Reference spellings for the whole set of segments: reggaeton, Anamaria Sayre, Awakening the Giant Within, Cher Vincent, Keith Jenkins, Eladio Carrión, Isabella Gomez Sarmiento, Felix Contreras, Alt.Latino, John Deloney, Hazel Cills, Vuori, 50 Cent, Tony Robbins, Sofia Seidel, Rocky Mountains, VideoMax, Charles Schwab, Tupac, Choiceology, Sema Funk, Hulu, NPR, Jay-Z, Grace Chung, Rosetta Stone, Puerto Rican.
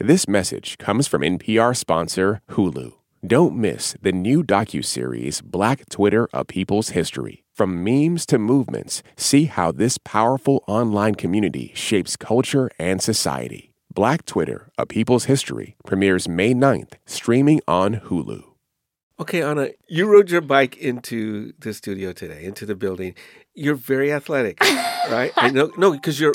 This message comes from NPR sponsor Hulu. Don't miss the new docuseries Black Twitter: A People's History. From memes to movements, see how this powerful online community shapes culture and society. Black Twitter: A People's History premieres May 9th, streaming on Hulu. Okay, Anna, you rode your bike into the studio today, into the building. You're very athletic, right? I know, no, because you're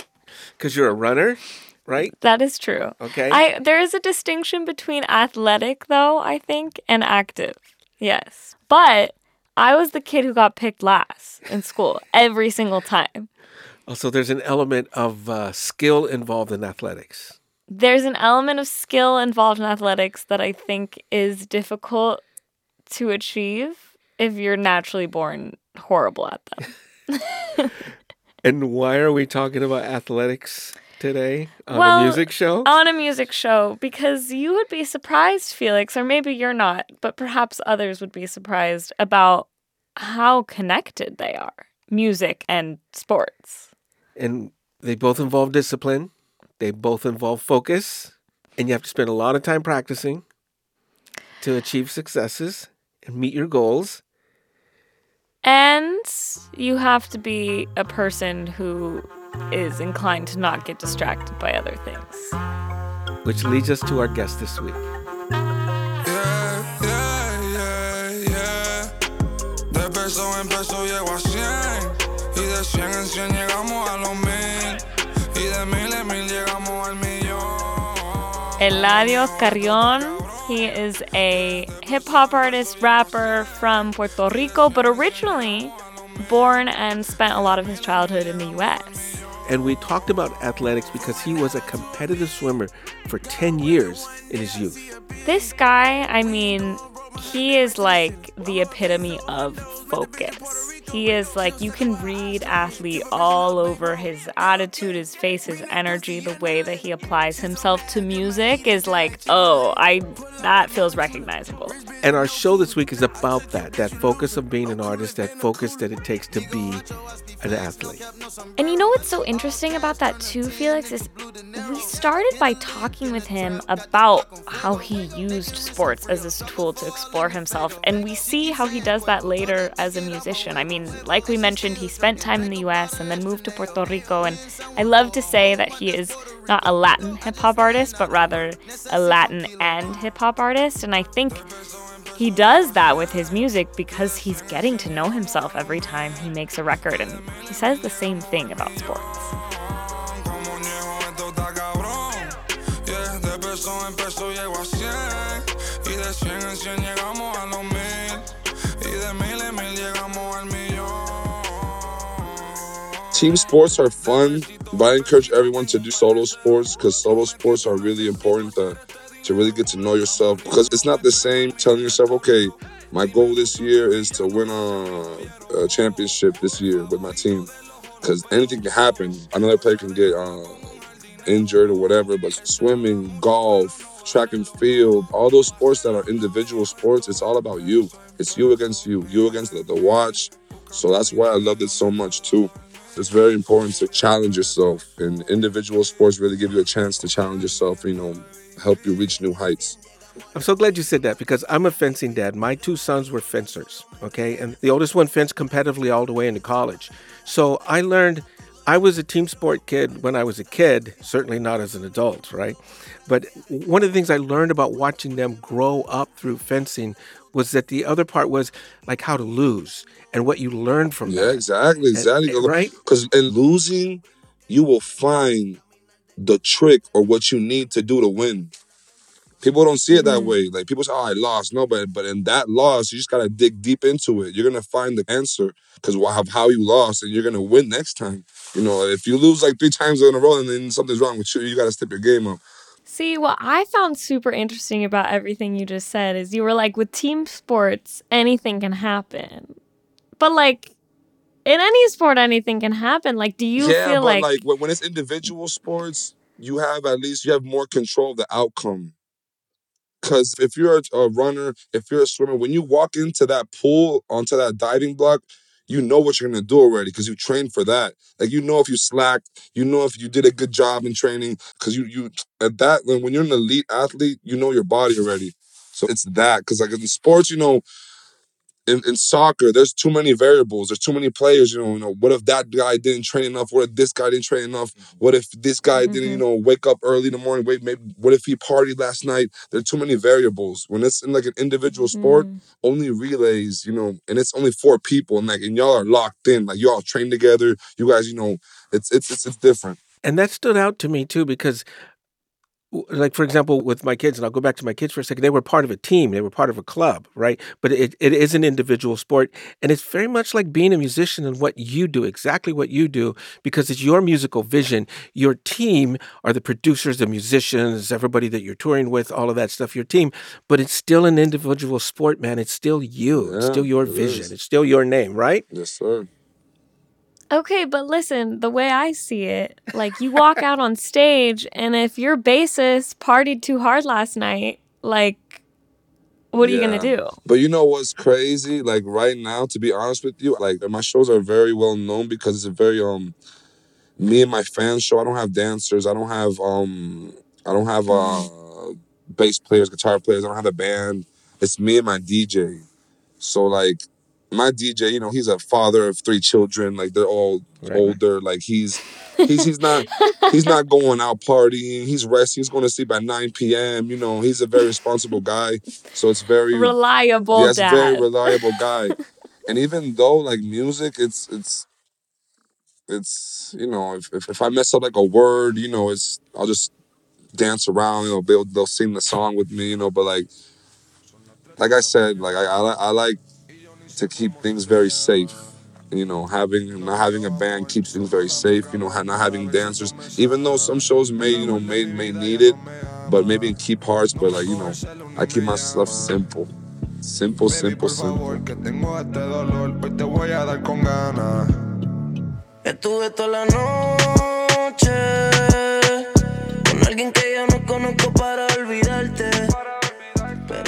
a runner. Right? That is true. Okay. There is a distinction between athletic, though, I think, and active. Yes. But I was the kid who got picked last in school every single time. Also, there's an element of skill involved in athletics. There's an element of skill involved in athletics that I think is difficult to achieve if you're naturally born horrible at them. And why are we talking about athletics today a music show? On a music show, because you would be surprised, Felix, or maybe you're not, but perhaps others would be surprised about how connected they are, music and sports. And they both involve discipline. They both involve focus. And you have to spend a lot of time practicing to achieve successes and meet your goals. And you have to be a person who is inclined to not get distracted by other things. Which leads us to our guest this week. Eladio Carrión. He is a hip-hop artist, rapper from Puerto Rico, but originally born and spent a lot of his childhood in the U.S. And we talked about athletics because he was a competitive swimmer for 10 years in his youth. This guy, I mean, he is like the epitome of focus. He is like, you can read athlete all over his attitude, his face, his energy, the way that he applies himself to music is like, that feels recognizable. And our show this week is about that focus of being an artist, that focus that it takes to be an athlete. And you know what's so interesting about that too, Felix, is we started by talking with him about how he used sports as this tool to explore himself. And we see how he does that later as a musician. I mean, like we mentioned, he spent time in the U.S. and then moved to Puerto Rico. And I love to say that he is not a Latin hip-hop artist, but rather a Latin and hip-hop artist. And I think he does that with his music because he's getting to know himself every time he makes a record. And he says the same thing about sports. Team sports are fun, but I encourage everyone to do solo sports because solo sports are really important to really get to know yourself, because it's not the same telling yourself, okay, my goal this year is to win a championship this year with my team, because anything can happen. Another player can get injured or whatever, but swimming, golf, track and field, all those sports that are individual sports, it's all about you. It's you against the watch. So that's why I loved it so much too. It's very important to challenge yourself, and individual sports really give you a chance to challenge yourself, you know, help you reach new heights. I'm so glad you said that because I'm a fencing dad. My two sons were fencers, okay? And the oldest one fenced competitively all the way into college. So I was a team sport kid when I was a kid, certainly not as an adult, right? But one of the things I learned about watching them grow up through fencing was that the other part was like how to lose and what you learn from that. Yeah, exactly. And, right? Because in losing, you will find the trick or what you need to do to win. People don't see it that way. Like people say, I lost. No, but in that loss, you just got to dig deep into it. You're going to find the answer because of how you lost, and you're going to win next time. You know, if you lose like 3 times in a row and then something's wrong with you, you got to step your game up. See, what I found super interesting about everything you just said is you were like, with team sports, anything can happen. But like, in any sport, anything can happen. Like, do you feel like... Yeah, but like when it's individual sports, you have more control of the outcome. Because if you're a runner, if you're a swimmer, when you walk into that pool, onto that diving block, you know what you're going to do already because you trained for that. Like, you know if you slacked, you know if you did a good job in training, because you at that, when you're an elite athlete, you know your body already. So it's that, because like in sports, you know, in soccer, there's too many variables. There's too many players, you know, what if that guy didn't train enough? What if this guy didn't train enough? What if this guy didn't, you know, wake up early in the morning? Wait, maybe, what if he partied last night? There are too many variables. When it's in like an individual sport, only relays, you know, and it's only four people. And like, and y'all are locked in. Like, y'all train together. You guys, you know, it's different. And that stood out to me too, because like, for example, with my kids, and I'll go back to my kids for a second, they were part of a team. They were part of a club, right? But it is an individual sport. And it's very much like being a musician and what you do, exactly what you do, because it's your musical vision. Your team are the producers, the musicians, everybody that you're touring with, all of that stuff, your team. But it's still an individual sport, man. It's still you. Yeah, it's still your vision. It's still your name, right? Yes, sir. Okay, but listen, the way I see it, like, you walk out on stage, and if your bassist partied too hard last night, like, what are you going to do? But you know what's crazy? Like, right now, to be honest with you, like, my shows are very well known because it's a very, me and my fans show. I don't have dancers. I don't have, bass players, guitar players. I don't have a band. It's me and my DJ. So, like, my DJ, you know, he's a father of three children. Like, they're all older. Like, he's not going out partying. He's resting. He's going to sleep at 9 p.m. You know, he's a very responsible guy. So it's very reliable. Yes, dad. Very reliable guy. And even though like music, it's you know, if I mess up like a word, you know, it's I'll just dance around. You know, they'll sing the song with me. You know, but like I said, like I like to keep things very safe, you know, not having a band keeps things very safe, you know, not having dancers, even though some shows may need it, but maybe keep hearts, but like, you know, I keep my stuff simple.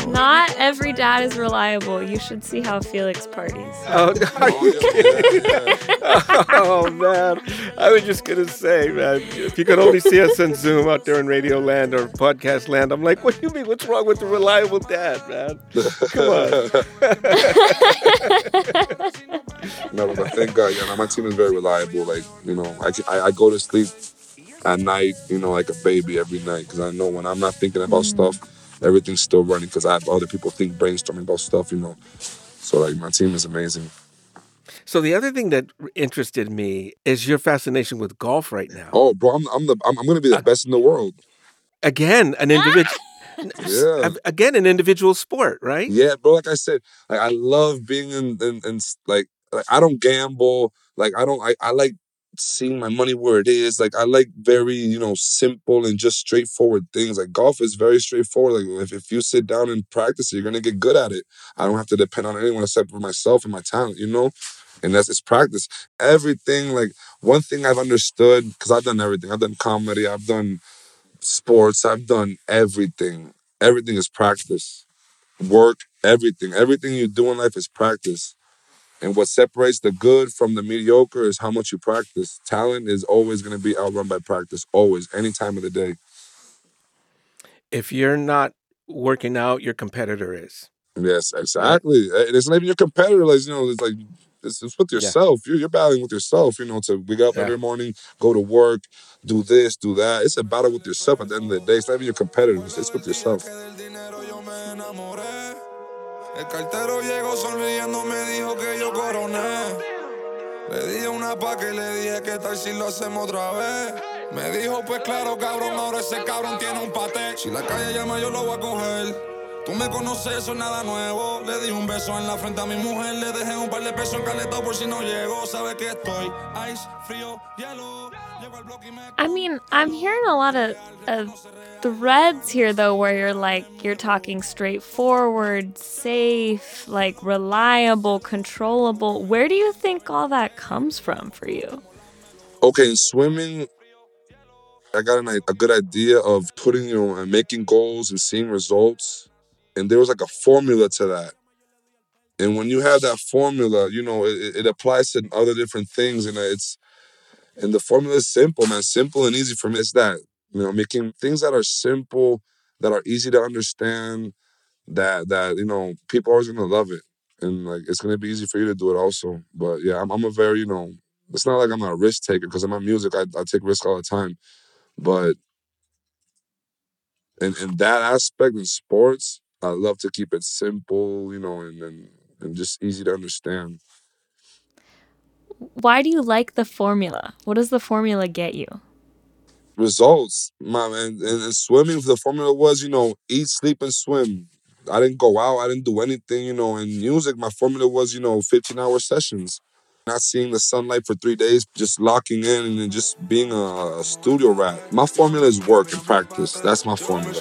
Not every dad is reliable. You should see how Felix parties. Oh, are you kidding? Oh, man. I was just going to say, man, if you could only see us on Zoom out there in Radio Land or Podcast Land, I'm like, what do you mean? What's wrong with the reliable dad, man? Come on. No, but thank God, you know, my team is very reliable. Like, you know, I go to sleep at night, you know, like a baby every night, because I know when I'm not thinking about stuff, everything's still running because I have other people brainstorming about stuff, you know. So, like, my team is amazing. So the other thing that interested me is your fascination with golf right now. Oh, bro, I'm going to be the best in the world. Again, an individual. Yeah. Again, an individual sport, right? Yeah, bro. Like I said, like, I love being in like I don't gamble. Like I like seeing my money where it is. Like, I like very, you know, simple and just straightforward things. Like, golf is very straightforward. Like, if you sit down and practice it, you're gonna get good at it. I don't have to depend on anyone except for myself and my talent, you know. And that's it's practice. Everything, like, one thing I've understood, because I've done everything. I've done comedy, I've done sports, I've done everything. Everything is practice. Work, everything. Everything you do in life is practice. And what separates the good from the mediocre is how much you practice. Talent is always going to be outrun by practice, always, any time of the day. If you're not working out, your competitor is. Yes, exactly. Right. It's not even your competitor. Like, you know, it's like, it's with yourself. Yeah. You're battling with yourself, you know, to wake up every morning, go to work, do this, do that. It's a battle with yourself at the end of the day. It's not even your competitor. It's with yourself. El cartero llegó sonriendo, me dijo que yo coroné. Le dije una paca y le dije que tal si lo hacemos otra vez. Me dijo, pues claro, cabrón, ahora ese cabrón tiene un paté. Si la calle llama, yo lo voy a coger. Tú me conoces, eso es nada nuevo. Le di un beso en la frente a mi mujer. Le dejé un par de pesos encaletado por si no llego. Sabe que estoy ice, frío, hielo. I mean, I'm hearing a lot of threads here, though, where you're like, you're talking straightforward, safe, like reliable, controllable. Where do you think all that comes from for you? Okay, in swimming, I got a good idea of putting, you know, and making goals and seeing results. And there was like a formula to that. And when you have that formula, you know, it applies to other different things. And the formula is simple, man. Simple and easy for me. It's that, you know, making things that are simple, that are easy to understand, that you know, people are always going to love it. And, like, it's going to be easy for you to do it also. But, yeah, I'm a very, you know, it's not like I'm not a risk taker, because in my music, I take risks all the time. But in that aspect, in sports, I love to keep it simple, you know, and just easy to understand. Why do you like the formula? What does the formula get you? Results, my man. And swimming, the formula was, you know, eat, sleep, and swim. I didn't go out. I didn't do anything, you know. In music, my formula was, you know, 15-hour sessions. Not seeing the sunlight for 3 days, just locking in and then just being a studio rat. My formula is work and practice. That's my formula.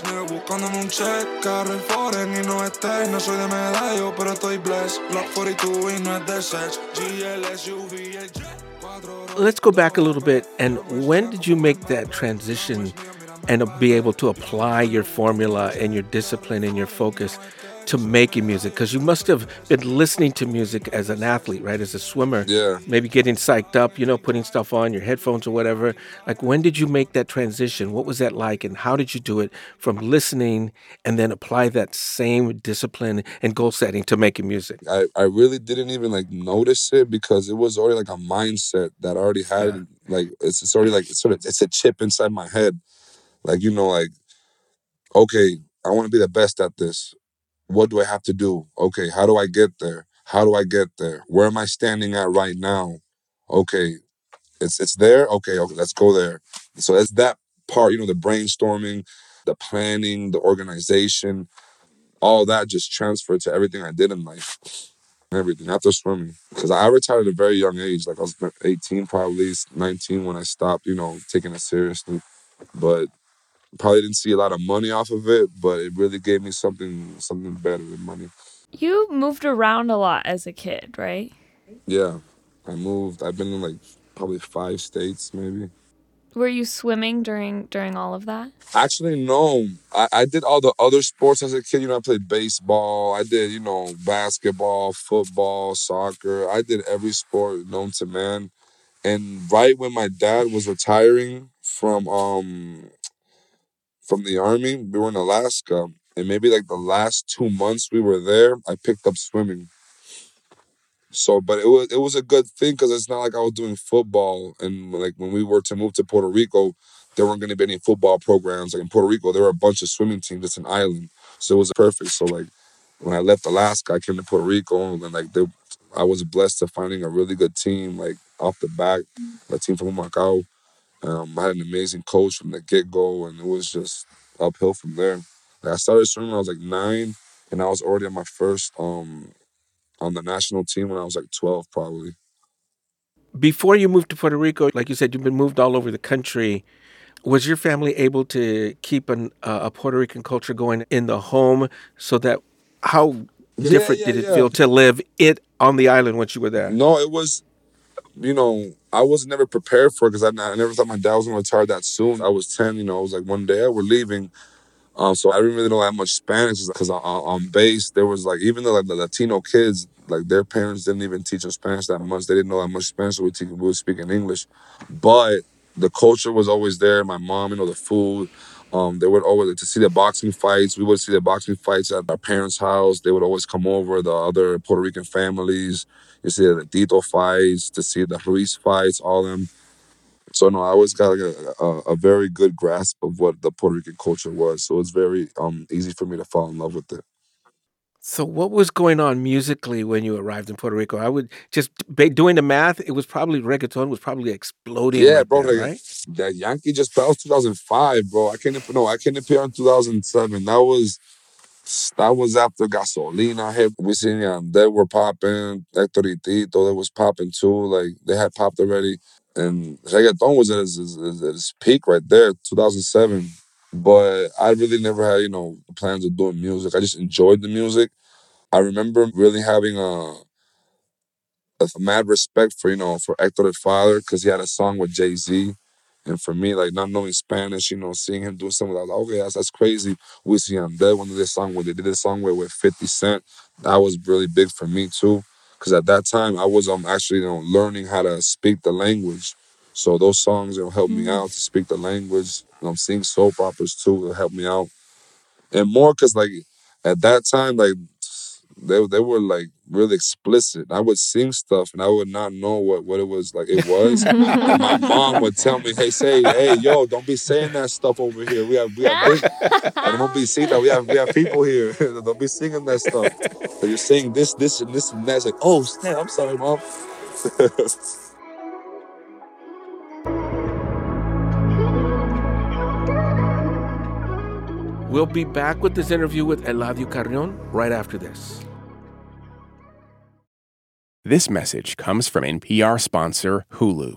Let's go back a little bit. And when did you make that transition and be able to apply your formula and your discipline and your focus to making music? Because you must have been listening to music as an athlete, right? As a swimmer. Yeah. Maybe getting psyched up, you know, putting stuff on, your headphones or whatever. Like, when did you make that transition? What was that like? And how did you do it from listening and then apply that same discipline and goal setting to making music? I really didn't even, like, notice it, because it was already, like, a mindset that I already had. Yeah. Like, it's already, like, it's a chip inside my head. Like, you know, like, okay, I want to be the best at this. What do I have to do? Okay, how do I get there? How do I get there? Where am I standing at right now? Okay, it's there? Okay, let's go there. So that's that part, you know, the brainstorming, the planning, the organization, all that just transferred to everything I did in life. Everything, after swimming. Because I retired at a very young age. Like, I was 18, probably 19 when I stopped, you know, taking it seriously. But probably didn't see a lot of money off of it, but it really gave me something better than money. You moved around a lot as a kid, right? Yeah, I moved. I've been in, like, probably 5 states, maybe. Were you swimming during all of that? Actually, no. I did all the other sports as a kid. You know, I played baseball. I did, you know, basketball, football, soccer. I did every sport known to man. And right when my dad was retiring from the Army, we were in Alaska, and maybe, like, the last 2 months we were there, I picked up swimming. So, but it was a good thing, because it's not like I was doing football, and, like, when we were to move to Puerto Rico, there weren't going to be any football programs. Like, in Puerto Rico, there were a bunch of swimming teams. It's an island, so it was perfect. So, like, when I left Alaska, I came to Puerto Rico, and, like, I was blessed to finding a really good team, like, off the back, a team from Humacao. I had an amazing coach from the get-go, and it was just uphill from there. Like, I started swimming when I was, like, 9, and I was already on my first on the national team when I was, like, 12, probably. Before you moved to Puerto Rico, like you said, you've been moved all over the country. Was your family able to keep a Puerto Rican culture going in the home? So that how different did it feel to live it on the island once you were there? No, it was, you know, I was never prepared for it, because I never thought my dad was going to retire that soon. I was 10, you know, I was like, one day we're leaving. So I didn't really know that much Spanish, because on base, there was, like, even though, like, the Latino kids, like, their parents didn't even teach them Spanish that much. They didn't know that much Spanish, so we would speak in English. But the culture was always there. My mom, you know, the food. They would always, to see the boxing fights, we would see the boxing fights at our parents' house. They would always come over, the other Puerto Rican families. You see the Tito fights, to see the Ruiz fights, all of them. So, no, I always got, like, a very good grasp of what the Puerto Rican culture was. So it was very easy for me to fall in love with it. So what was going on musically when you arrived in Puerto Rico? I would just, doing the math, it was probably, reggaeton was probably exploding. Yeah, right, bro. There, like, right? That Yankee just, that was 2005, bro. I came to NPR in 2007. That was after Gasolina hit. We seen they were popping. Hector y Tito, that was popping too. Like, they had popped already. And reggaeton was at its peak right there, 2007. But I really never had, you know, plans of doing music. I just enjoyed the music. I remember really having a mad respect for, you know, for Hector the Father, because he had a song with Jay-Z. And for me, like, not knowing Spanish, you know, seeing him do something, I was like, okay, that's crazy. We see him there. When this song, when they did this song with 50 Cent, that was really big for me too. Because at that time, I was actually, you know, learning how to speak the language. So those songs, you know, helped me out to speak the language. And I'm seeing soap operas too, it helped me out. And more because, like, at that time, like, they were, like, really explicit. I would sing stuff, and I would not know what it was, like, it was. And my mom would tell me, hey, yo, don't be saying that stuff over here. We have don't be saying that. We have people here. Don't be singing that stuff. So you're saying this, and this, and that. It's like, oh, snap, I'm sorry, Mom. We'll be back with this interview with Eladio Carrión right after this. This message comes from NPR sponsor Hulu.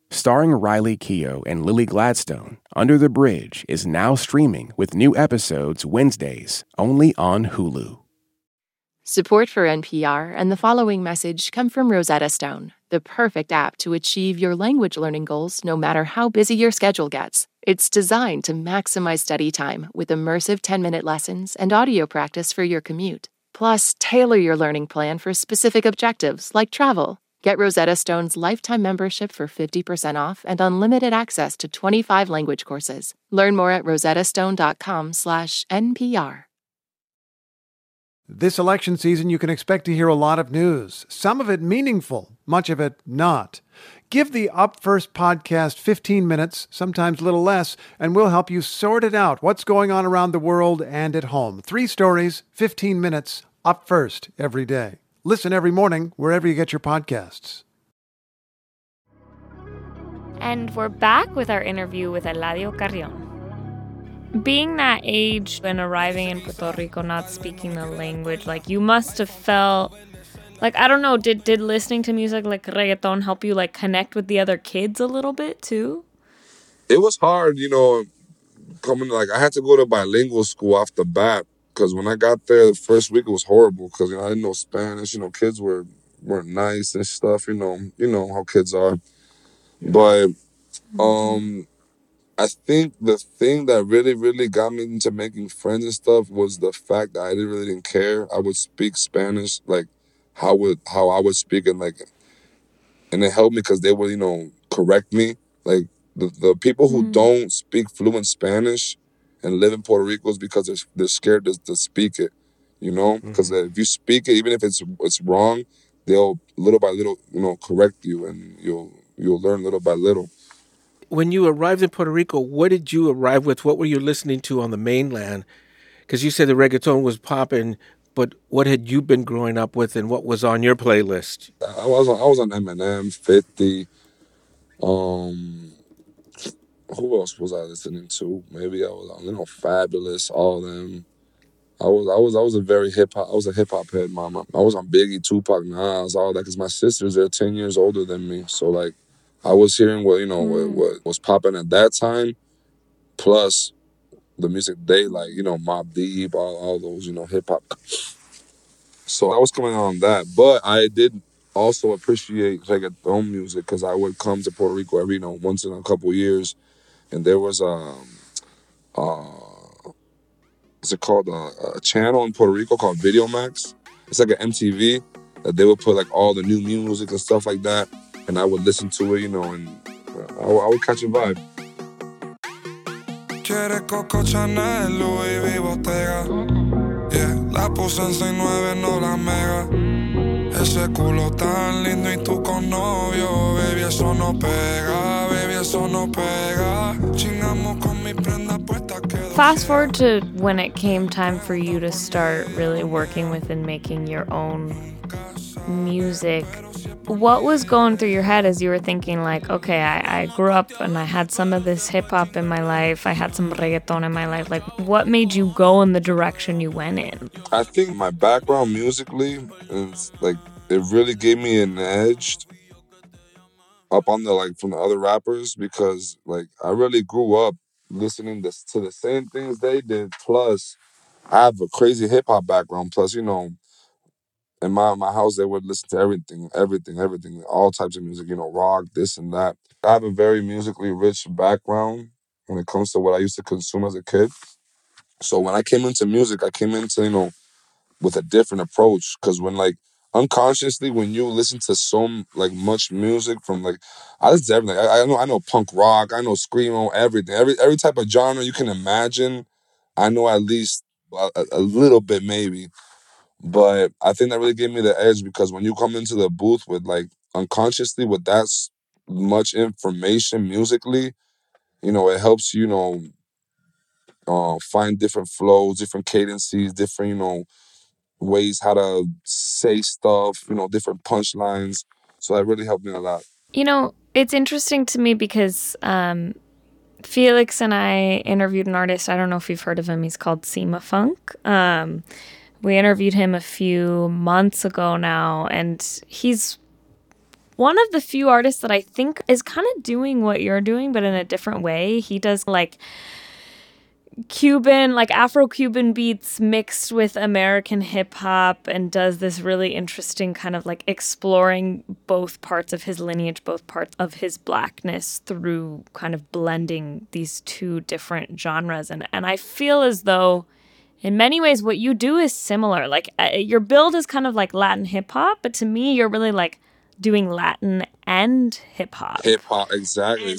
Starring Riley Keough and Lily Gladstone, Under the Bridge is now streaming with new episodes Wednesdays, only on Hulu. Support for NPR and the following message come from Rosetta Stone, the perfect app to achieve your language learning goals no matter how busy your schedule gets. It's designed to maximize study time with immersive 10-minute lessons and audio practice for your commute. Plus, tailor your learning plan for specific objectives like travel. Get Rosetta Stone's lifetime membership for 50% off and unlimited access to 25 language courses. Learn more at rosettastone.com/NPR. This election season, you can expect to hear a lot of news, some of it meaningful, much of it not. Give the Up First podcast 15 minutes, sometimes a little less, and we'll help you sort it out what's going on around the world and at home. 3 stories, 15 minutes, Up First every day. Listen every morning, wherever you get your podcasts. And we're back with our interview with Eladio Carrión. Being that age when arriving in Puerto Rico, not speaking the language, like, you must have felt, like, I don't know, did listening to music like reggaeton help you, like, connect with the other kids a little bit, too? It was hard, you know, coming, like, I had to go to bilingual school off the bat. Because when I got there, the first week, it was horrible because, you know, I didn't know Spanish. You know, kids weren't nice and stuff, you know how kids are. But I think the thing that really, really got me into making friends and stuff was the fact that I really didn't care. I would speak Spanish, like, how I would speak. And, like, and it helped me because they would, you know, correct me. Like, the people who don't speak fluent Spanish and live in Puerto Rico is because they're scared to speak it, you know? Because if you speak it, even if it's wrong, they'll little by little, you know, correct you, and you'll learn little by little. When you arrived in Puerto Rico, what did you arrive with? What were you listening to on the mainland? Because you said the reggaeton was popping, but what had you been growing up with, and what was on your playlist? I was on Eminem, 50, who else was I listening to? Maybe I was, you know, Fabulous, all them. I was a very hip hop head, mama. I was on Biggie, Tupac, Nas, all that, because my sisters, they're 10 years older than me. So, like, I was hearing what, you know, what was popping at that time, plus the music they like, you know, Mobb Deep, all those, you know, hip hop. So I was coming on that, but I did also appreciate reggaeton music because I would come to Puerto Rico every, you know, once in a couple years. And there was what's it called? A channel in Puerto Rico called VideoMax. It's like an MTV that they would put, like, all the new music and stuff like that. And I would listen to it, you know, and I would catch a vibe. Quieres Coco Chanel, Louis V. Bottega. Yeah, la puse en 69, no la mega. Ese culo tan lindo y tú con novio, baby, eso no pega, baby, eso no pega. Chingamos con mi prenda puesta que... Fast forward to when it came time for you to start really working with and making your own music, what was going through your head as you were thinking, like, okay, I grew up and I had some of this hip-hop in my life, I had some reggaeton in my life. Like, what made you go in the direction you went in? I think my background musically is, like, it really gave me an edge up on the, like, from the other rappers, because, like, I really grew up listening to the same things they did. Plus, I have a crazy hip-hop background. Plus, you know, in my house, they would listen to everything, all types of music, you know, rock, this and that. I have a very musically rich background when it comes to what I used to consume as a kid. So when I came into music, I came into, you know, with a different approach. Because when, like, unconsciously, when you listen to so, like, much music from, like, I listen to everything. I know punk rock, I know screamo, everything. Every type of genre you can imagine, I know at least a little bit maybe. But I think that really gave me the edge, because when you come into the booth with, like, unconsciously with that much information musically, you know, it helps, you know, find different flows, different cadences, different, you know, ways how to say stuff, you know, different punchlines. So that really helped me a lot. You know, it's interesting to me because Felix and I interviewed an artist. I don't know if you've heard of him. He's called Sema Funk. We interviewed him a few months ago now, and he's one of the few artists that I think is kind of doing what you're doing, but in a different way. He does, like, Cuban, like, Afro-Cuban beats mixed with American hip-hop, and does this really interesting kind of, like, exploring both parts of his lineage, both parts of his blackness through kind of blending these two different genres. And I feel as though, in many ways, what you do is similar. Like, your build is kind of like Latin hip-hop, but to me, you're really, like, doing Latin and hip-hop. Hip-hop, exactly.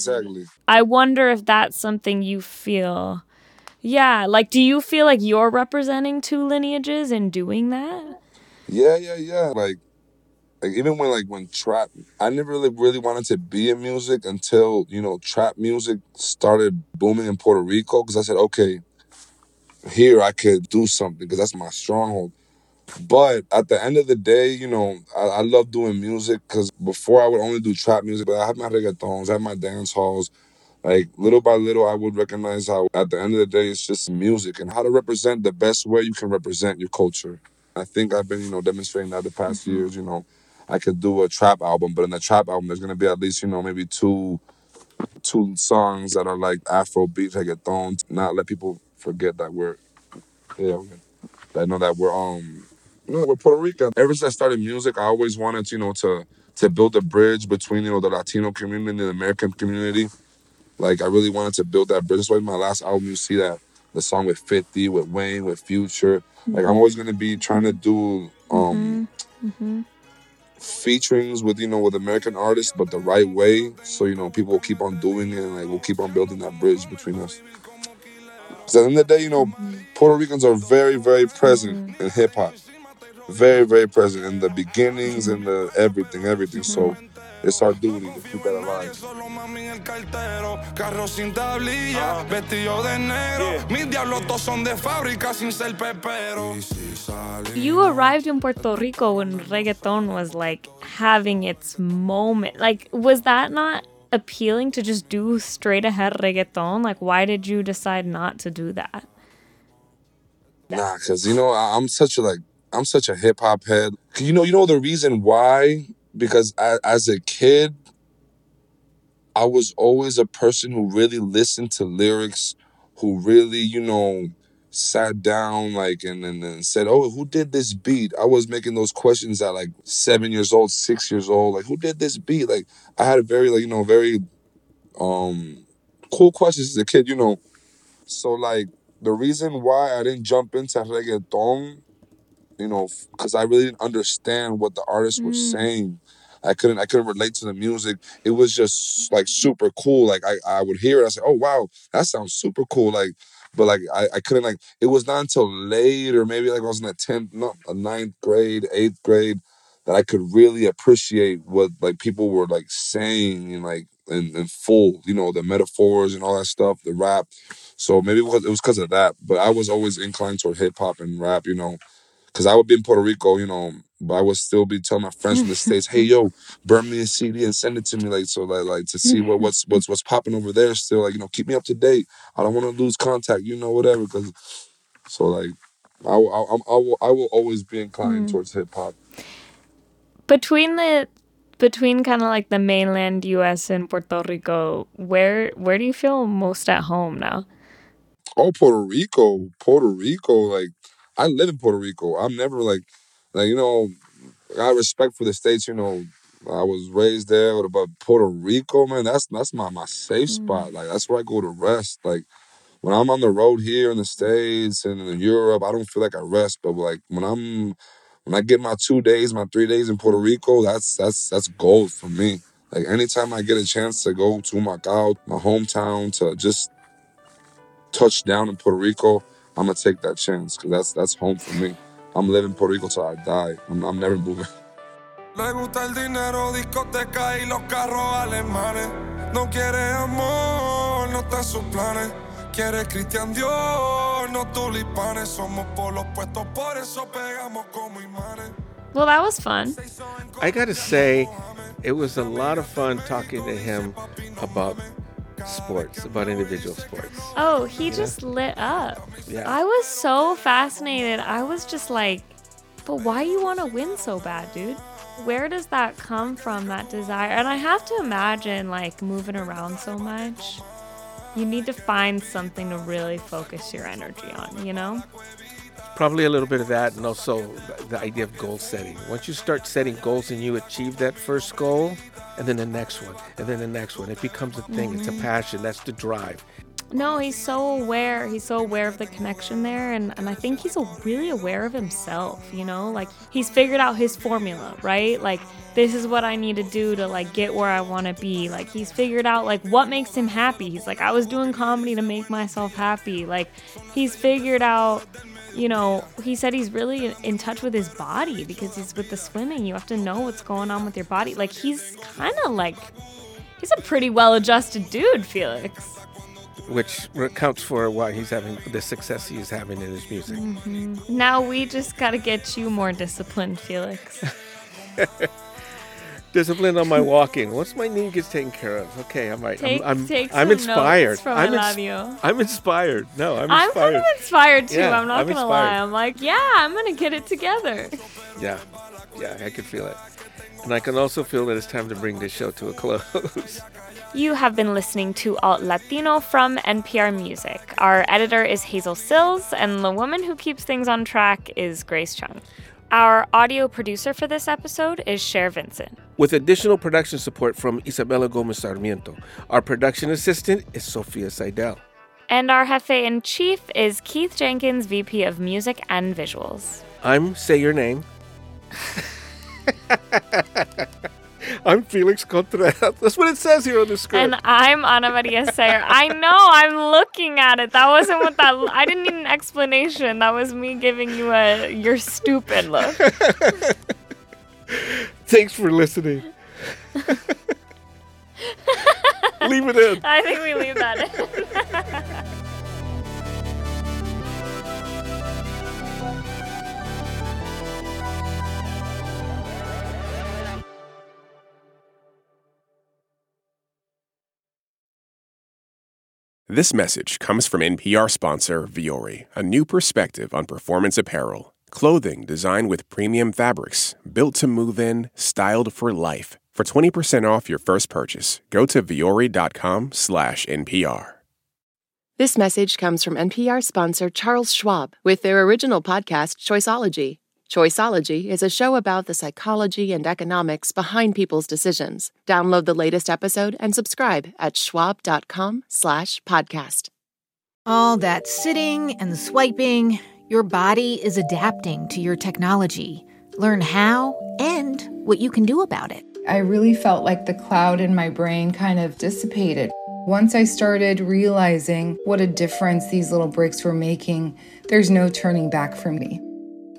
I wonder if that's something you feel. Yeah, like, do you feel like you're representing two lineages in doing that? Yeah. Like even when trap, I never really wanted to be in music until, you know, trap music started booming in Puerto Rico, because I said, okay, here I could do something, because that's my stronghold. But at the end of the day, you know, I love doing music, because before I would only do trap music, but I have my reggaetons, I have my dance halls. Like, little by little, I would recognize how at the end of the day, it's just music and how to represent the best way you can represent your culture. I think I've been, you know, demonstrating that the past few years. You know, I could do a trap album, but in the trap album, there's going to be at least, you know, maybe two songs that are like Afrobeat, reggaeton, not let people forget that we're Puerto Rican. Ever since I started music, I always wanted to, you know, to build a bridge between, you know, the Latino community and the American community. Like, I really wanted to build that bridge. That's why my last album, you see that the song with 50, with Wayne, with Future. Like, I'm always going to be trying to do featurings with, you know, with American artists, but the right way. So, you know, people will keep on doing it, and, like, we'll keep on building that bridge between us. Because at the end of the day, you know, Puerto Ricans are very, very present in hip-hop. Very, very present in the beginnings and the everything. So it's our duty to keep that alive. You arrived in Puerto Rico when reggaeton was, like, having its moment. Like, was that not appealing to just do straight ahead reggaeton? Like, why did you decide not to do that? Nah, because, you know, I'm such a hip hop head. You know the reason why? Because as a kid, I was always a person who really listened to lyrics, who really, you know, sat down, like, and said, oh, who did this beat? I was making those questions at, like, 7 years old, 6 years old. Like, who did this beat? Like, I had a very, like, you know, very cool questions as a kid, you know. So, like, the reason why I didn't jump into reggaeton, you know, because I really didn't understand what the artists were saying. I couldn't relate to the music. It was just, like, super cool. Like, I would hear it. I said, oh, wow, that sounds super cool. Like, but, like, I couldn't, like, it was not until later, maybe, like, I was in the 9th grade, 8th grade, that I could really appreciate what, like, people were, like, saying, and, like, in full, you know, the metaphors and all that stuff, the rap. So maybe it was because of that. But I was always inclined toward hip-hop and rap, you know, because I would be in Puerto Rico, you know, But I would still be telling my friends from the States, hey, yo, burn me a CD and send it to me. Like, so like to see what's popping over there still. Like, you know, keep me up to date. I don't want to lose contact, you know, whatever. Cause so like, I will always be inclined towards hip hop. Between kind of like the mainland U.S. and Puerto Rico, where do you feel most at home now? Oh, Puerto Rico. Like, I live in Puerto Rico. I'm never like, you know, I have respect for the States, you know, I was raised there, but Puerto Rico, man, that's my safe spot. Like, that's where I go to rest. Like, when I'm on the road here in the States and in Europe, I don't feel like I rest, but like when I get my 2 days, my 3 days in Puerto Rico, that's gold for me. Like, anytime I get a chance to go to Humacao, my hometown, to just touch down in Puerto Rico, I'm gonna take that chance because that's home for me. I'm living Puerto Rico till I die. I'm never moving. Le gusta el dinero, discoteca y los carros alemanes. No quiere amor, no está en sus planes. Quiere Cristian Dior, no tulipanes. Somos polos puestos, por eso pegamos como imanes. Well, that was fun. I gotta say, it was a lot of fun talking to him about sports, about individual sports. Oh, he just lit up. Yeah. I was so fascinated. I was just like, but why you want to win so bad, dude? Where does that come from, that desire? And I have to imagine, like, moving around so much, you need to find something to really focus your energy on, you know? Probably a little bit of that, and also the idea of goal setting. Once you start setting goals and you achieve that first goal, and then the next one, and then the next one, it becomes a thing. It's a passion. That's the drive. No, he's so aware. He's so aware of the connection there, and I think he's really aware of himself, you know? Like, he's figured out his formula, right? Like, this is what I need to do to, like, get where I want to be. Like, he's figured out, like, what makes him happy. He's like, I was doing comedy to make myself happy. Like, he's figured out... You know, he said he's really in touch with his body because he's with the swimming. You have to know what's going on with your body. Like, he's kind of like, he's a pretty well-adjusted dude, Felix. Which accounts for why he's having the success he's having in his music. Mm-hmm. Now we just got to get you more disciplined, Felix. Disciplined on my walking. Once my knee gets taken care of, okay, I'm right. I'm inspired. I'm inspired. No, I'm inspired. I'm kind of inspired too. Yeah, I'm not gonna lie. I'm like, yeah, I'm gonna get it together. Yeah, I can feel it, and I can also feel that it's time to bring this show to a close. You have been listening to Alt.Latino from NPR Music. Our editor is Hazel Cills, and the woman who keeps things on track is Grace Chung. Our audio producer for this episode is Cher Vincent. With additional production support from Isabella Gomez Sarmiento. Our production assistant is Sofia Seidel. And our jefe-in-chief is Keith Jenkins, VP of Music and Visuals. I'm Say Your Name. I'm Felix Contreras. That's what it says here on the script. And I'm Anamaria Sayre. I know. I'm looking at it. That wasn't what that... I didn't need an explanation. That was me giving you you're stupid look. Thanks for listening. Leave it in. I think we leave that in. This message comes from NPR sponsor Vuori, a new perspective on performance apparel. Clothing designed with premium fabrics, built to move in, styled for life. For 20% off your first purchase, go to vuori.com/NPR. This message comes from NPR sponsor Charles Schwab with their original podcast, Choiceology. Choiceology is a show about the psychology and economics behind people's decisions. Download the latest episode and subscribe at schwab.com/podcast. All that sitting and swiping, your body is adapting to your technology. Learn how and what you can do about it. I really felt like the cloud in my brain kind of dissipated. Once I started realizing what a difference these little breaks were making, there's no turning back for me.